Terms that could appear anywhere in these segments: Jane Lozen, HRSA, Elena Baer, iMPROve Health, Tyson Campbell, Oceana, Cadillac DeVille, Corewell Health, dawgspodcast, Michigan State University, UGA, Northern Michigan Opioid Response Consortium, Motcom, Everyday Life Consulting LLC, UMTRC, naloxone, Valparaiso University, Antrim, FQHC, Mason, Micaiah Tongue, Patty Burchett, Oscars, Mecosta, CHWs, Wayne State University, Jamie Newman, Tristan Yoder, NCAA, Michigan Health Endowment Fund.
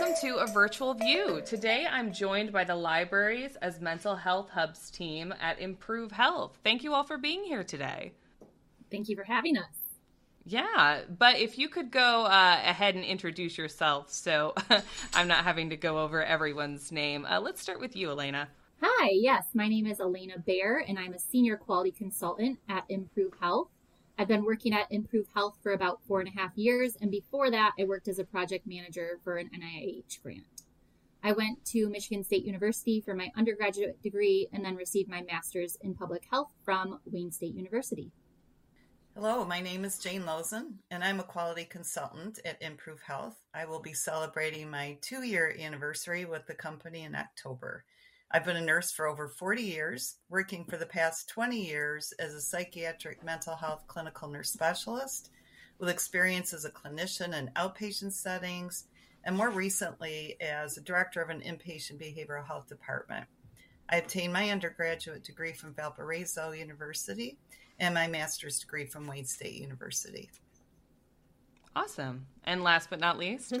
Welcome to A Virtual View. Today I'm joined by the Libraries as Mental Health Hubs team at iMPROve Health. Thank you all for being here today. Thank you for having us. Yeah, but if you could go ahead and introduce yourself so I'm not having to go over everyone's name. Let's start with you, Elena. Hi, yes, my name is Elena Baer and I'm a Senior Quality Consultant at iMPROve Health. I've been working at iMPROve Health for about 4.5 years, and before that, I worked as a project manager for an NIH grant. I went to Michigan State University for my undergraduate degree and then received my master's in public health from Wayne State University. Hello, my name is Jane Lozen, and I'm a quality consultant at iMPROve Health. I will be celebrating my 2-year anniversary with the company in October. I've been a nurse for over 40 years, working for the past 20 years as a psychiatric mental health clinical nurse specialist with experience as a clinician in outpatient settings, and more recently as a director of an inpatient behavioral health department. I obtained my undergraduate degree from Valparaiso University and my master's degree from Wayne State University. Awesome. And last but not least.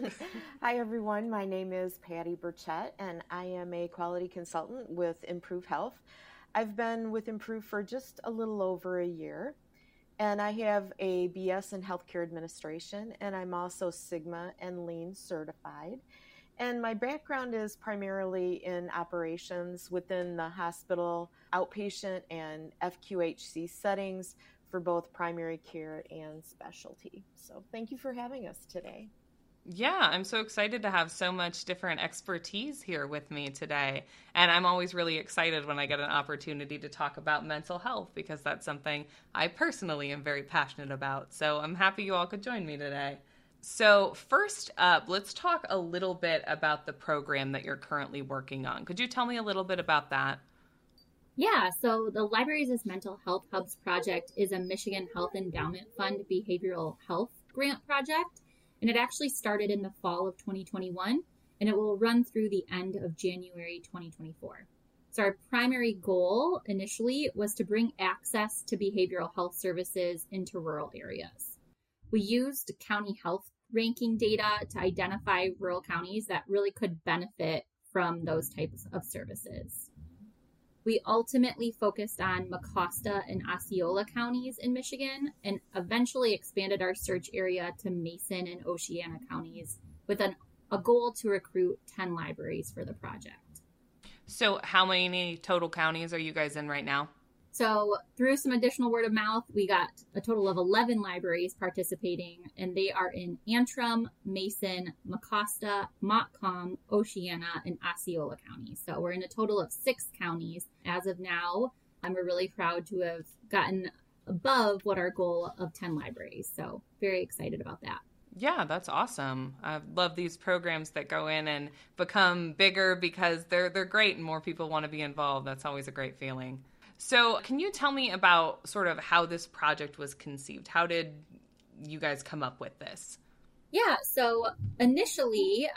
Hi, everyone. My name is Patty Burchett, and I am a quality consultant with iMPROve Health. I've been with iMPROve for just a little over a year, and I have a BS in Healthcare Administration, and I'm also Sigma and Lean certified. And my background is primarily in operations within the hospital, outpatient, and FQHC settings, for both primary care and specialty. So thank you for having us today. Yeah, I'm so excited to have so much different expertise here with me today. And I'm always really excited when I get an opportunity to talk about mental health because that's something I personally am very passionate about. So I'm happy you all could join me today. So first up, let's talk a little bit about the program that you're currently working on. Could you tell me a little bit about that? Yeah, so the Libraries as Mental Health Hubs project is a Michigan Health Endowment Fund behavioral health grant project, and it actually started in the fall of 2021, and it will run through the end of January 2024. So our primary goal initially was to bring access to behavioral health services into rural areas. We used county health ranking data to identify rural counties that really could benefit from those types of services. We ultimately focused on Mecosta and Osceola counties in Michigan and eventually expanded our search area to Mason and Oceana counties with a goal to recruit 10 libraries for the project. So how many total counties are you guys in right now? So through some additional word of mouth, we got a total of 11 libraries participating, and they are in Antrim, Mason, Mecosta, Motcom, Oceana, and Osceola counties. So we're in a total of 6 counties as of now, and we're really proud to have gotten above what our goal of 10 libraries. So very excited about that. Yeah, that's awesome. I love these programs that go in and become bigger because they're great and more people want to be involved. That's always a great feeling. So can you tell me about sort of how this project was conceived? How did you guys come up with this? Yeah, so initially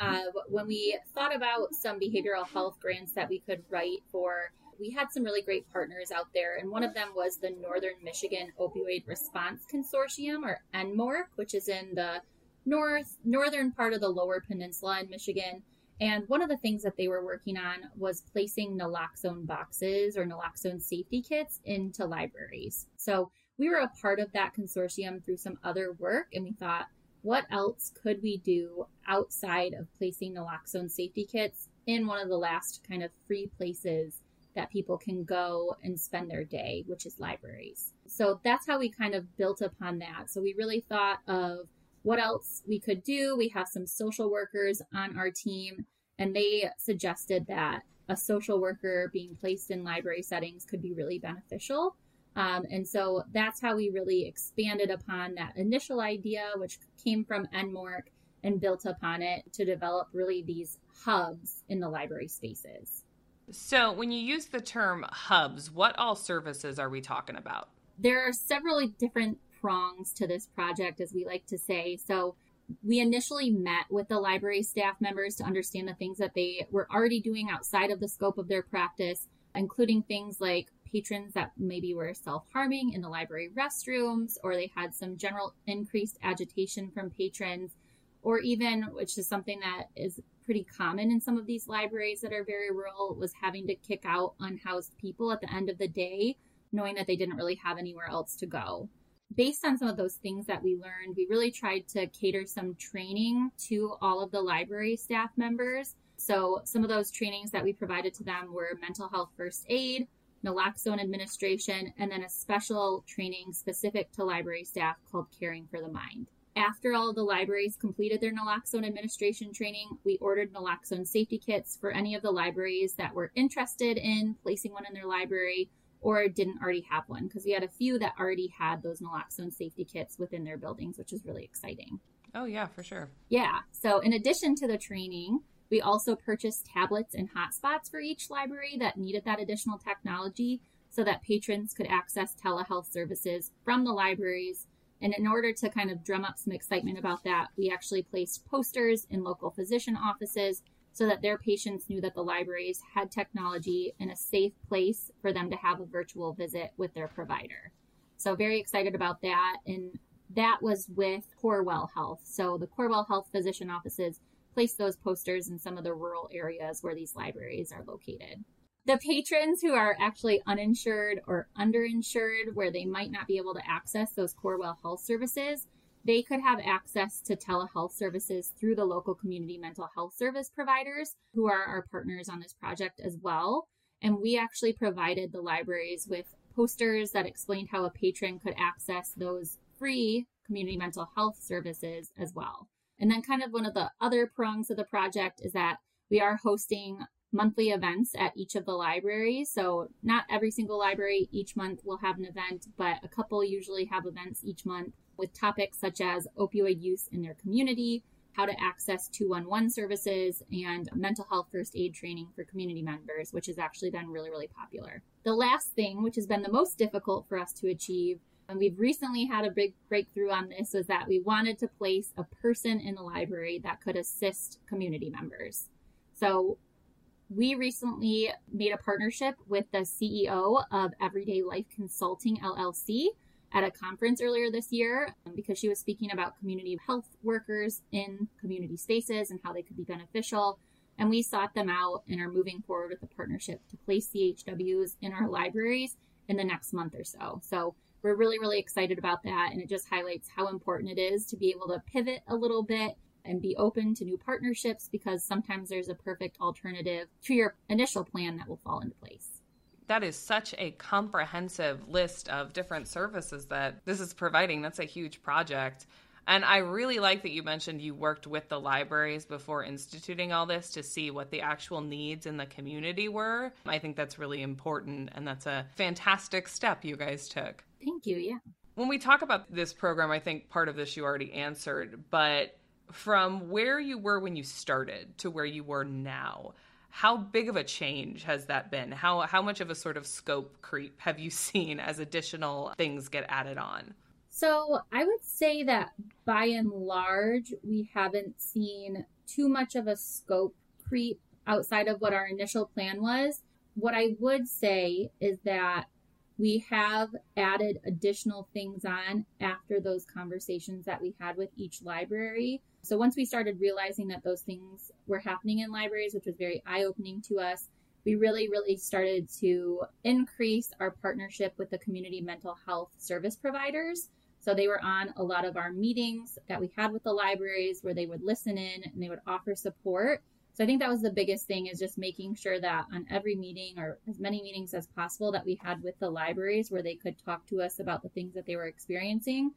when we thought about some behavioral health grants that we could write for, we had some really great partners out there. And one of them was the Northern Michigan Opioid Response Consortium, or NMORC, which is in the northern part of the Lower Peninsula in Michigan. And one of the things that they were working on was placing naloxone boxes or naloxone safety kits into libraries. So we were a part of that consortium through some other work, and we thought, what else could we do outside of placing naloxone safety kits in one of the last kind of free places that people can go and spend their day, which is libraries. So that's how we kind of built upon that. So we really thought of what else we could do. We have some social workers on our team, and they suggested that a social worker being placed in library settings could be really beneficial. And so that's how we really expanded upon that initial idea, which came from NMORC, and built upon it to develop really these hubs in the library spaces. So when you use the term hubs, what all services are we talking about? There are several different prongs to this project, as we like to say. So we initially met with the library staff members to understand the things that they were already doing outside of the scope of their practice, including things like patrons that maybe were self-harming in the library restrooms, or they had some general increased agitation from patrons, or even, which is something that is pretty common in some of these libraries that are very rural, was having to kick out unhoused people at the end of the day, knowing that they didn't really have anywhere else to go. Based on some of those things that we learned, we really tried to cater some training to all of the library staff members. So some of those trainings that we provided to them were mental health first aid, naloxone administration, and then a special training specific to library staff called Caring for the Mind. After all of the libraries completed their naloxone administration training, we ordered naloxone safety kits for any of the libraries that were interested in placing one in their library or didn't already have one, because we had a few that already had those naloxone safety kits within their buildings, which is really exciting. Oh, yeah, for sure. Yeah. So in addition to the training, we also purchased tablets and hotspots for each library that needed that additional technology so that patrons could access telehealth services from the libraries. And in order to kind of drum up some excitement about that, we actually placed posters in local physician offices so that their patients knew that the libraries had technology and a safe place for them to have a virtual visit with their provider. So very excited about that. And that was with Corewell Health. So the Corewell Health physician offices place those posters in some of the rural areas where these libraries are located. The patrons who are actually uninsured or underinsured, where they might not be able to access those Corewell Health services, they could have access to telehealth services through the local community mental health service providers who are our partners on this project as well. And we actually provided the libraries with posters that explained how a patron could access those free community mental health services as well. And then kind of one of the other prongs of the project is that we are hosting monthly events at each of the libraries. So not every single library each month will have an event, but a couple usually have events each month with topics such as opioid use in their community, how to access 211 services, and mental health first aid training for community members, which has actually been really, really popular. The last thing, which has been the most difficult for us to achieve, and we've recently had a big breakthrough on this, was that we wanted to place a person in the library that could assist community members. So we recently made a partnership with the CEO of Everyday Life Consulting LLC at a conference earlier this year, because she was speaking about community health workers in community spaces and how they could be beneficial. And we sought them out and are moving forward with a partnership to place CHWs in our libraries in the next month or so. So we're really, really excited about that. And it just highlights how important it is to be able to pivot a little bit and be open to new partnerships, because sometimes there's a perfect alternative to your initial plan that will fall into place. That is such a comprehensive list of different services that this is providing. That's a huge project. And I really like that you mentioned you worked with the libraries before instituting all this to see what the actual needs in the community were. I think that's really important, and that's a fantastic step you guys took. Thank you, yeah. When we talk about this program, I think part of this you already answered, but from where you were when you started to where you were now, how big of a change has that been? How much of a sort of scope creep have you seen as additional things get added on? So I would say that by and large, we haven't seen too much of a scope creep outside of what our initial plan was. What I would say is that we have added additional things on after those conversations that we had with each library. So once we started realizing that those things were happening in libraries, which was very eye-opening to us, we really, really started to increase our partnership with the community mental health service providers. So they were on a lot of our meetings that we had with the libraries where they would listen in and they would offer support. So I think that was the biggest thing, is just making sure that on every meeting, or as many meetings as possible that we had with the libraries where they could talk to us about the things that they were experiencing,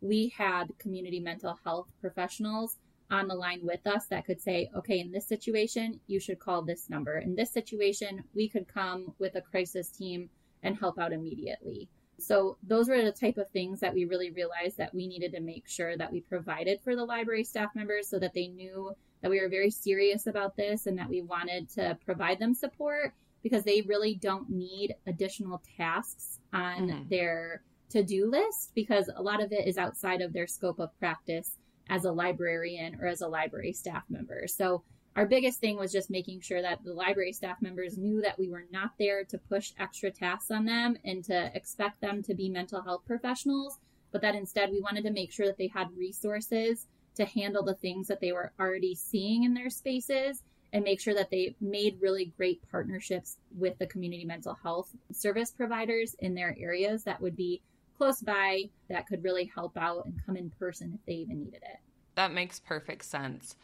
we had community mental health professionals on the line with us that could say, okay, in this situation, you should call this number. In this situation, we could come with a crisis team and help out immediately. So those were the type of things that we really realized that we needed to make sure that we provided for the library staff members, so that they knew that we were very serious about this and that we wanted to provide them support, because they really don't need additional tasks on their to-do list, because a lot of it is outside of their scope of practice as a librarian or as a library staff member. So our biggest thing was just making sure that the library staff members knew that we were not there to push extra tasks on them and to expect them to be mental health professionals, but that instead we wanted to make sure that they had resources to handle the things that they were already seeing in their spaces and make sure that they made really great partnerships with the community mental health service providers in their areas that would be close by, that could really help out and come in person if they even needed it. That makes perfect sense.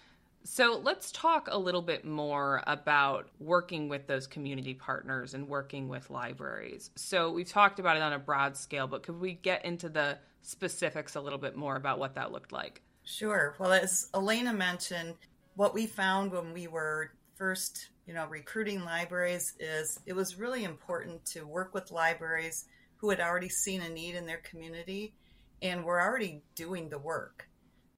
So let's talk a little bit more about working with those community partners and working with libraries. So we've talked about it on a broad scale, but could we get into the specifics a little bit more about what that looked like? Sure. Well, as Elena mentioned, what we found when we were first, recruiting libraries is it was really important to work with libraries who had already seen a need in their community and were already doing the work,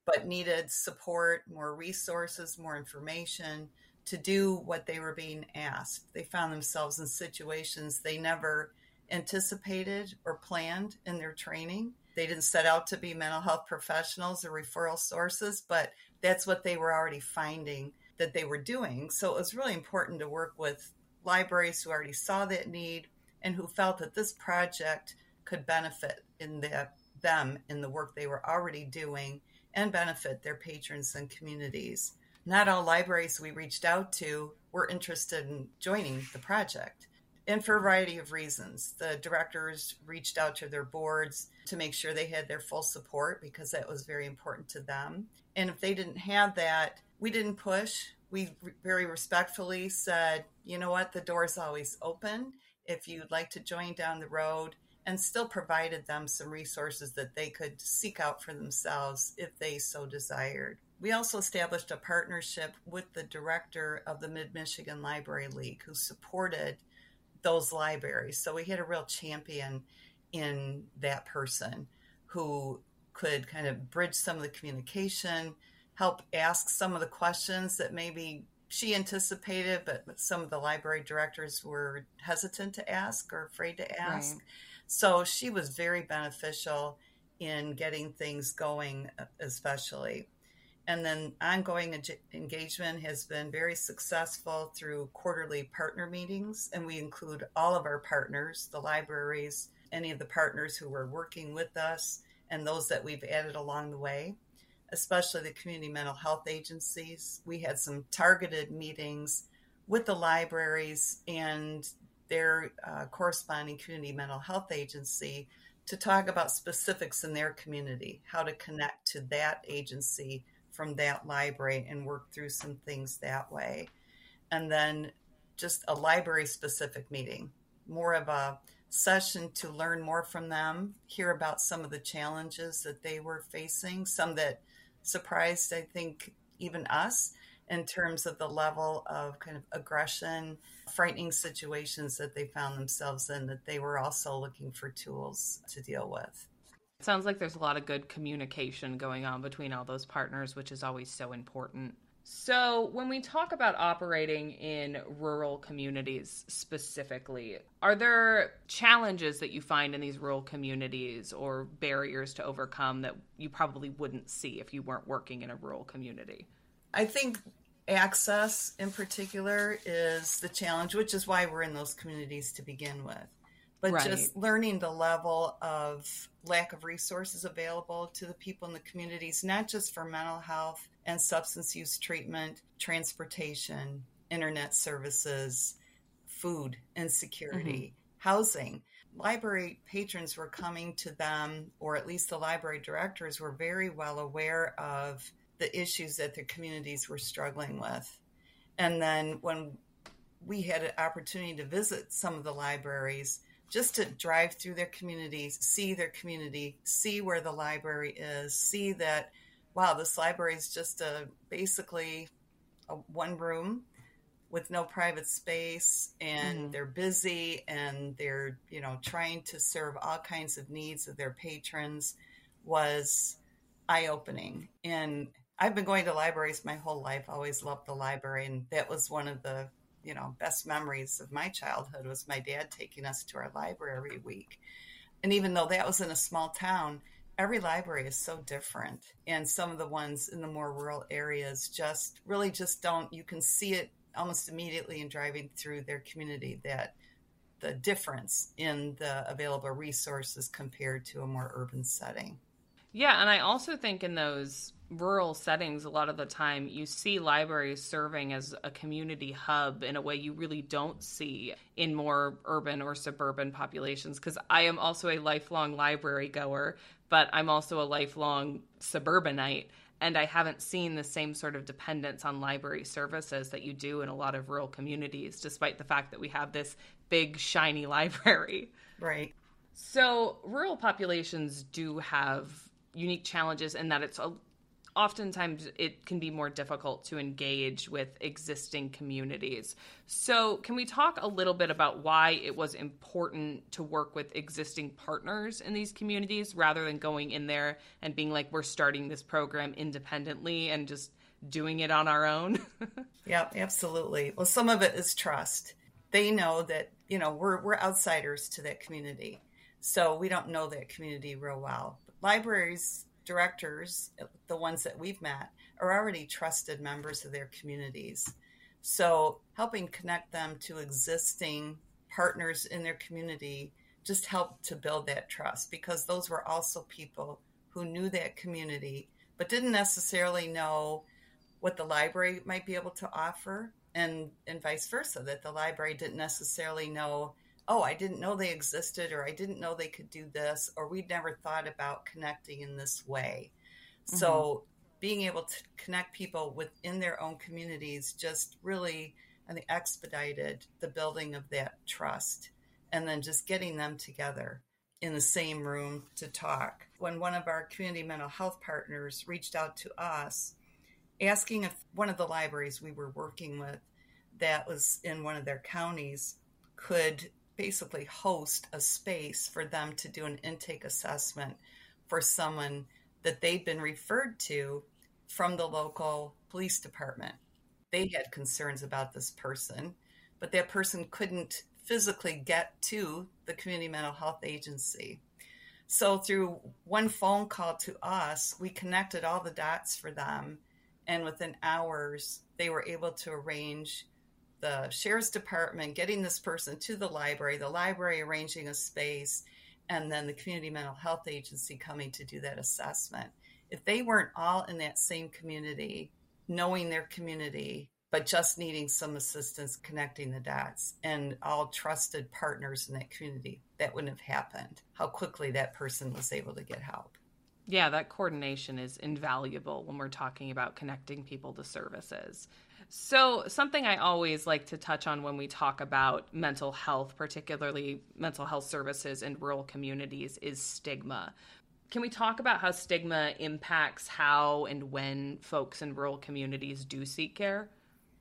but needed support, more resources, more information to do what they were being asked. They found themselves in situations they never anticipated or planned in their training. They didn't set out to be mental health professionals or referral sources, but that's what they were already finding that they were doing. So it was really important to work with libraries who already saw that need and who felt that this project could benefit them in the work they were already doing and benefit their patrons and communities. Not all libraries we reached out to were interested in joining the project, and for a variety of reasons. The directors reached out to their boards to make sure they had their full support because that was very important to them. And if they didn't have that, we didn't push. We very respectfully said, you know what, the door's always open if you'd like to join down the road, and still provided them some resources that they could seek out for themselves if they so desired. We also established a partnership with the director of the Mid-Michigan Library League, who supported those libraries. So we had a real champion in that person who could kind of bridge some of the communication, help ask some of the questions that maybe she anticipated, but some of the library directors were hesitant to ask or afraid to ask. Right. So she was very beneficial in getting things going, especially. And then ongoing engagement has been very successful through quarterly partner meetings. And we include all of our partners, the libraries, any of the partners who were working with us, and those that we've added along the way, especially the community mental health agencies. We had some targeted meetings with the libraries and their corresponding community mental health agency to talk about specifics in their community, how to connect to that agency from that library and work through some things that way. And then just a library specific meeting, more of a session to learn more from them, hear about some of the challenges that they were facing, some that surprised, I think, even us in terms of the level of kind of aggression, frightening situations that they found themselves in, that they were also looking for tools to deal with. It sounds like there's a lot of good communication going on between all those partners, which is always so important. So when we talk about operating in rural communities specifically, are there challenges that you find in these rural communities or barriers to overcome that you probably wouldn't see if you weren't working in a rural community? I think access in particular is the challenge, which is why we're in those communities to begin with. But right. Just learning the level of lack of resources available to the people in the communities, not just for mental health and substance use treatment, transportation, internet services, food insecurity, housing. Library patrons were coming to them, or at least the library directors were very well aware of the issues that their communities were struggling with. And then when we had an opportunity to visit some of the libraries, just to drive through their communities, see their community, see where the library is, see that, wow, this library is just basically a one room with no private space, and they're busy, and they're, trying to serve all kinds of needs of their patrons, was eye-opening. And I've been going to libraries my whole life, always loved the library. And that was one of the best memories of my childhood, was my dad taking us to our library every week. And even though that was in a small town, every library is so different. And some of the ones in the more rural areas you can see it almost immediately in driving through their community, that the difference in the available resources compared to a more urban setting. Yeah, and I also think in those rural settings, a lot of the time you see libraries serving as a community hub in a way you really don't see in more urban or suburban populations, because I am also a lifelong library goer, but I'm also a lifelong suburbanite, and I haven't seen the same sort of dependence on library services that you do in a lot of rural communities, despite the fact that we have this big, shiny library. Right. So rural populations do have unique challenges in that oftentimes it can be more difficult to engage with existing communities. So can we talk a little bit about why it was important to work with existing partners in these communities rather than going in there and being like, we're starting this program independently and just doing it on our own? Yeah, absolutely. Well, some of it is trust. They know that, you know, we're outsiders to that community. So we don't know that community real well. But libraries directors, the ones that we've met, are already trusted members of their communities. So helping connect them to existing partners in their community just helped to build that trust, because those were also people who knew that community, but didn't necessarily know what the library might be able to offer, and vice versa, that the library didn't necessarily know, oh, I didn't know they existed, or I didn't know they could do this, or we'd never thought about connecting in this way. Mm-hmm. So being able to connect people within their own communities just really, I think, expedited the building of that trust, and then just getting them together in the same room to talk. When one of our community mental health partners reached out to us, asking if one of the libraries we were working with that was in one of their counties could basically host a space for them to do an intake assessment for someone that they've been referred to from the local police department. They had concerns about this person, but that person couldn't physically get to the community mental health agency. So through one phone call to us, we connected all the dots for them. And within hours, they were able to arrange the sheriff's department getting this person to the library arranging a space, and then the community mental health agency coming to do that assessment. If they weren't all in that same community, knowing their community, but just needing some assistance connecting the dots, and all trusted partners in that community, that wouldn't have happened. How quickly that person was able to get help. Yeah, that coordination is invaluable when we're talking about connecting people to services. So something I always like to touch on when we talk about mental health, particularly mental health services in rural communities, is stigma. Can we talk about how stigma impacts how and when folks in rural communities do seek care?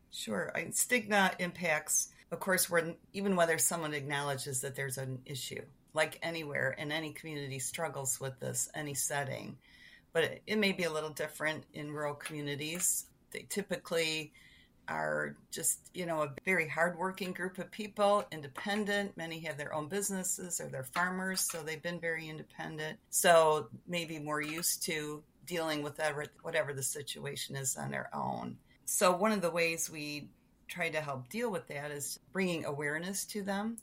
Sure. Stigma impacts, of course, even whether someone acknowledges that there's an issue. Like anywhere, and any community struggles with this, any setting. But it may be a little different in rural communities. They typically are just, you know, a very hardworking group of people, independent. Many have their own businesses or they're farmers, so they've been very independent. So maybe more used to dealing with whatever the situation is on their own. So one of the ways we try to help deal with that is bringing awareness to them.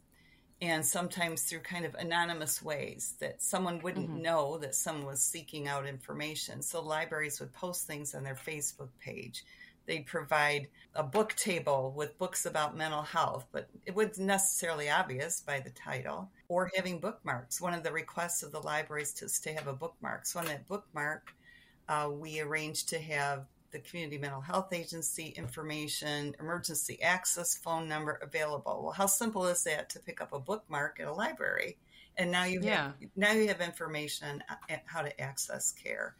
And sometimes through kind of anonymous ways that someone wouldn't mm-hmm. know that someone was seeking out information. So libraries would post things on their Facebook page. They'd provide a book table with books about mental health, but it wasn't necessarily obvious by the title, or having bookmarks. One of the requests of the libraries is to have a bookmark. So on that bookmark, we arranged to have the community mental health agency information, emergency access phone number available. Well, how simple is that to pick up a bookmark at a library? And now you have information on how to access care.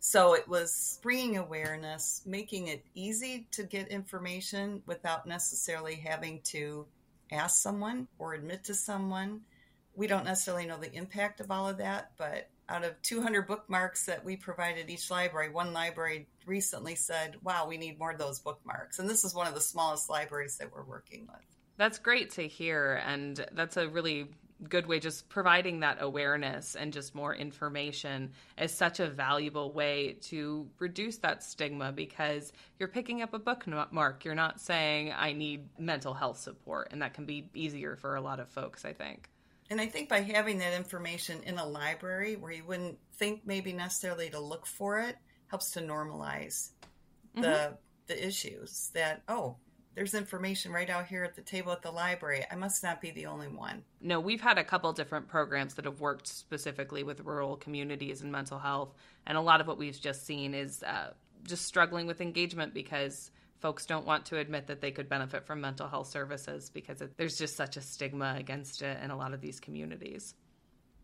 So it was bringing awareness, making it easy to get information without necessarily having to ask someone or admit to someone. We don't necessarily know the impact of all of that, but out of 200 bookmarks that we provided each library, one library recently said, wow, we need more of those bookmarks. And this is one of the smallest libraries that we're working with. That's great to hear. And that's a really good way, just providing that awareness and just more information is such a valuable way to reduce that stigma, because you're picking up a bookmark. You're not saying, I need mental health support. And that can be easier for a lot of folks, I think. And I think by having that information in a library where you wouldn't think maybe necessarily to look for it helps to normalize the issues that, oh, there's information right out here at the table at the library. I must not be the only one. No, we've had a couple different programs that have worked specifically with rural communities and mental health. And a lot of what we've just seen is just struggling with engagement because folks don't want to admit that they could benefit from mental health services because there's just such a stigma against it in a lot of these communities.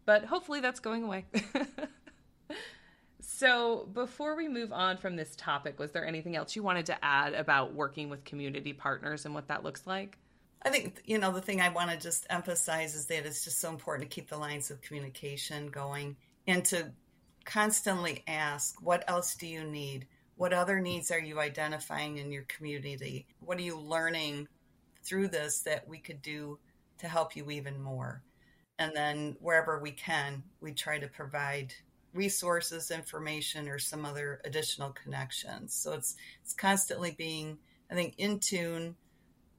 But hopefully that's going away. So before we move on from this topic, was there anything else you wanted to add about working with community partners and what that looks like? I think, you know, the thing I want to just emphasize is that it's just so important to keep the lines of communication going and to constantly ask, what else do you need? What other needs are you identifying in your community? What are you learning through this that we could do to help you even more? And then wherever we can, we try to provide resources, information, or some other additional connections. So it's constantly being, I think, in tune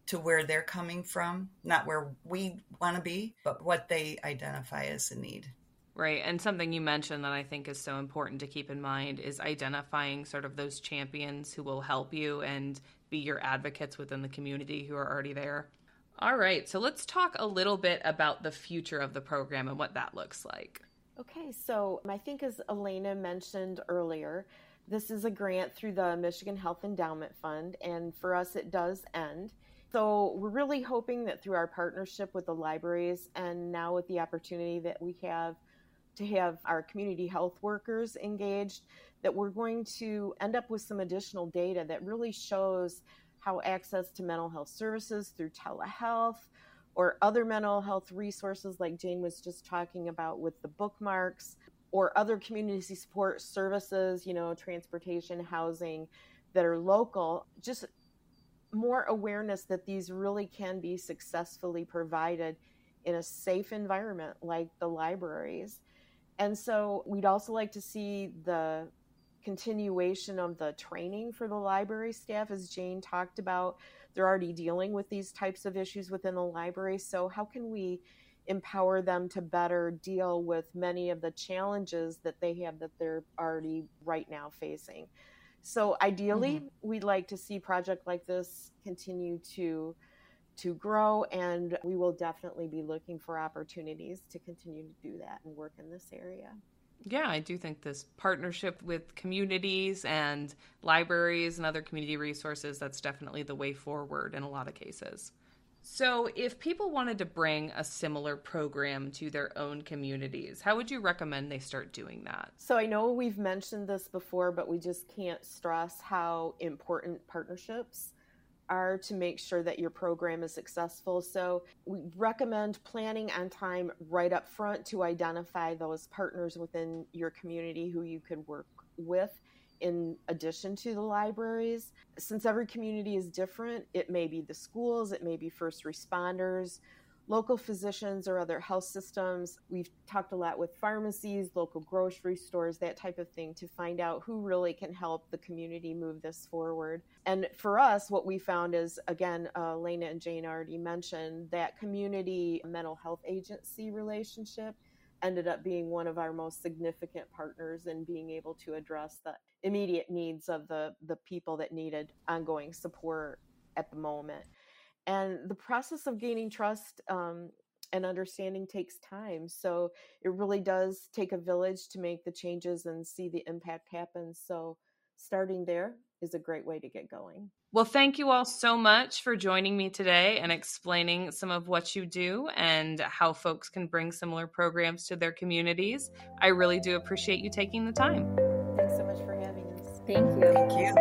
to where they're coming from, not where we want to be, but what they identify as a need. Right. And something you mentioned that I think is so important to keep in mind is identifying sort of those champions who will help you and be your advocates within the community who are already there. All right. So let's talk a little bit about the future of the program and what that looks like. Okay, so I think as Elena mentioned earlier, this is a grant through the Michigan Health Endowment Fund, and for us it does end. So we're really hoping that through our partnership with the libraries and now with the opportunity that we have to have our community health workers engaged, that we're going to end up with some additional data that really shows how access to mental health services through telehealth or other mental health resources like Jane was just talking about with the bookmarks, or other community support services, you know, transportation, housing, that are local, just more awareness that these really can be successfully provided in a safe environment like the libraries. And so we'd also like to see the continuation of the training for the library staff, as Jane talked about. They're already dealing with these types of issues within the library. So how can we empower them to better deal with many of the challenges that they have that they're already right now facing? So ideally, we'd like to see projects like this continue to grow, and we will definitely be looking for opportunities to continue to do that and work in this area. Yeah, I do think this partnership with communities and libraries and other community resources, that's definitely the way forward in a lot of cases. So if people wanted to bring a similar program to their own communities, how would you recommend they start doing that? So I know we've mentioned this before, but we just can't stress how important partnerships are to make sure that your program is successful. So we recommend planning on time right up front to identify those partners within your community who you could work with in addition to the libraries. Since every community is different, it may be the schools, it may be first responders, local physicians or other health systems. We've talked a lot with pharmacies, local grocery stores, that type of thing, to find out who really can help the community move this forward. And for us, what we found is, again, Elena and Jane already mentioned, that community mental health agency relationship ended up being one of our most significant partners in being able to address the immediate needs of the people that needed ongoing support at the moment. And the process of gaining trust and understanding takes time. So it really does take a village to make the changes and see the impact happen. So starting there is a great way to get going. Well, thank you all so much for joining me today and explaining some of what you do and how folks can bring similar programs to their communities. I really do appreciate you taking the time. Thanks so much for having us. Thank you. Thank you.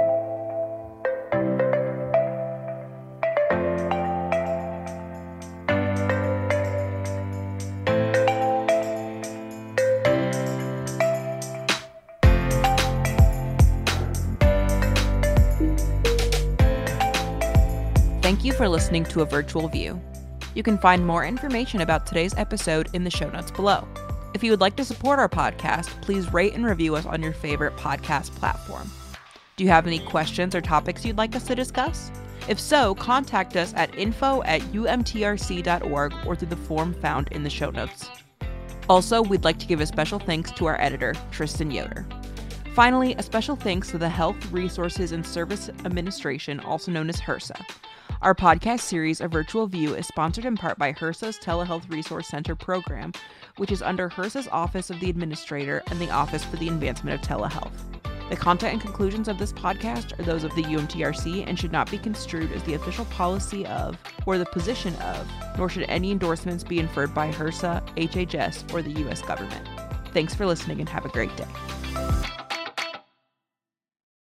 For listening to A Virtual View. You can find more information about today's episode in the show notes below. If you would like to support our podcast, please rate and review us on your favorite podcast platform. Do you have any questions or topics you'd like us to discuss? If so, contact us at info@umtrc.org or through the form found in the show notes. Also, we'd like to give a special thanks to our editor, Tristan Yoder. Finally, a special thanks to the Health Resources and Service Administration, also known as HRSA. Our podcast series, A Virtual View, is sponsored in part by HRSA's Telehealth Resource Center program, which is under HRSA's Office of the Administrator and the Office for the Advancement of Telehealth. The content and conclusions of this podcast are those of the UMTRC and should not be construed as the official policy of or the position of, nor should any endorsements be inferred by HRSA, HHS, or the U.S. government. Thanks for listening and have a great day.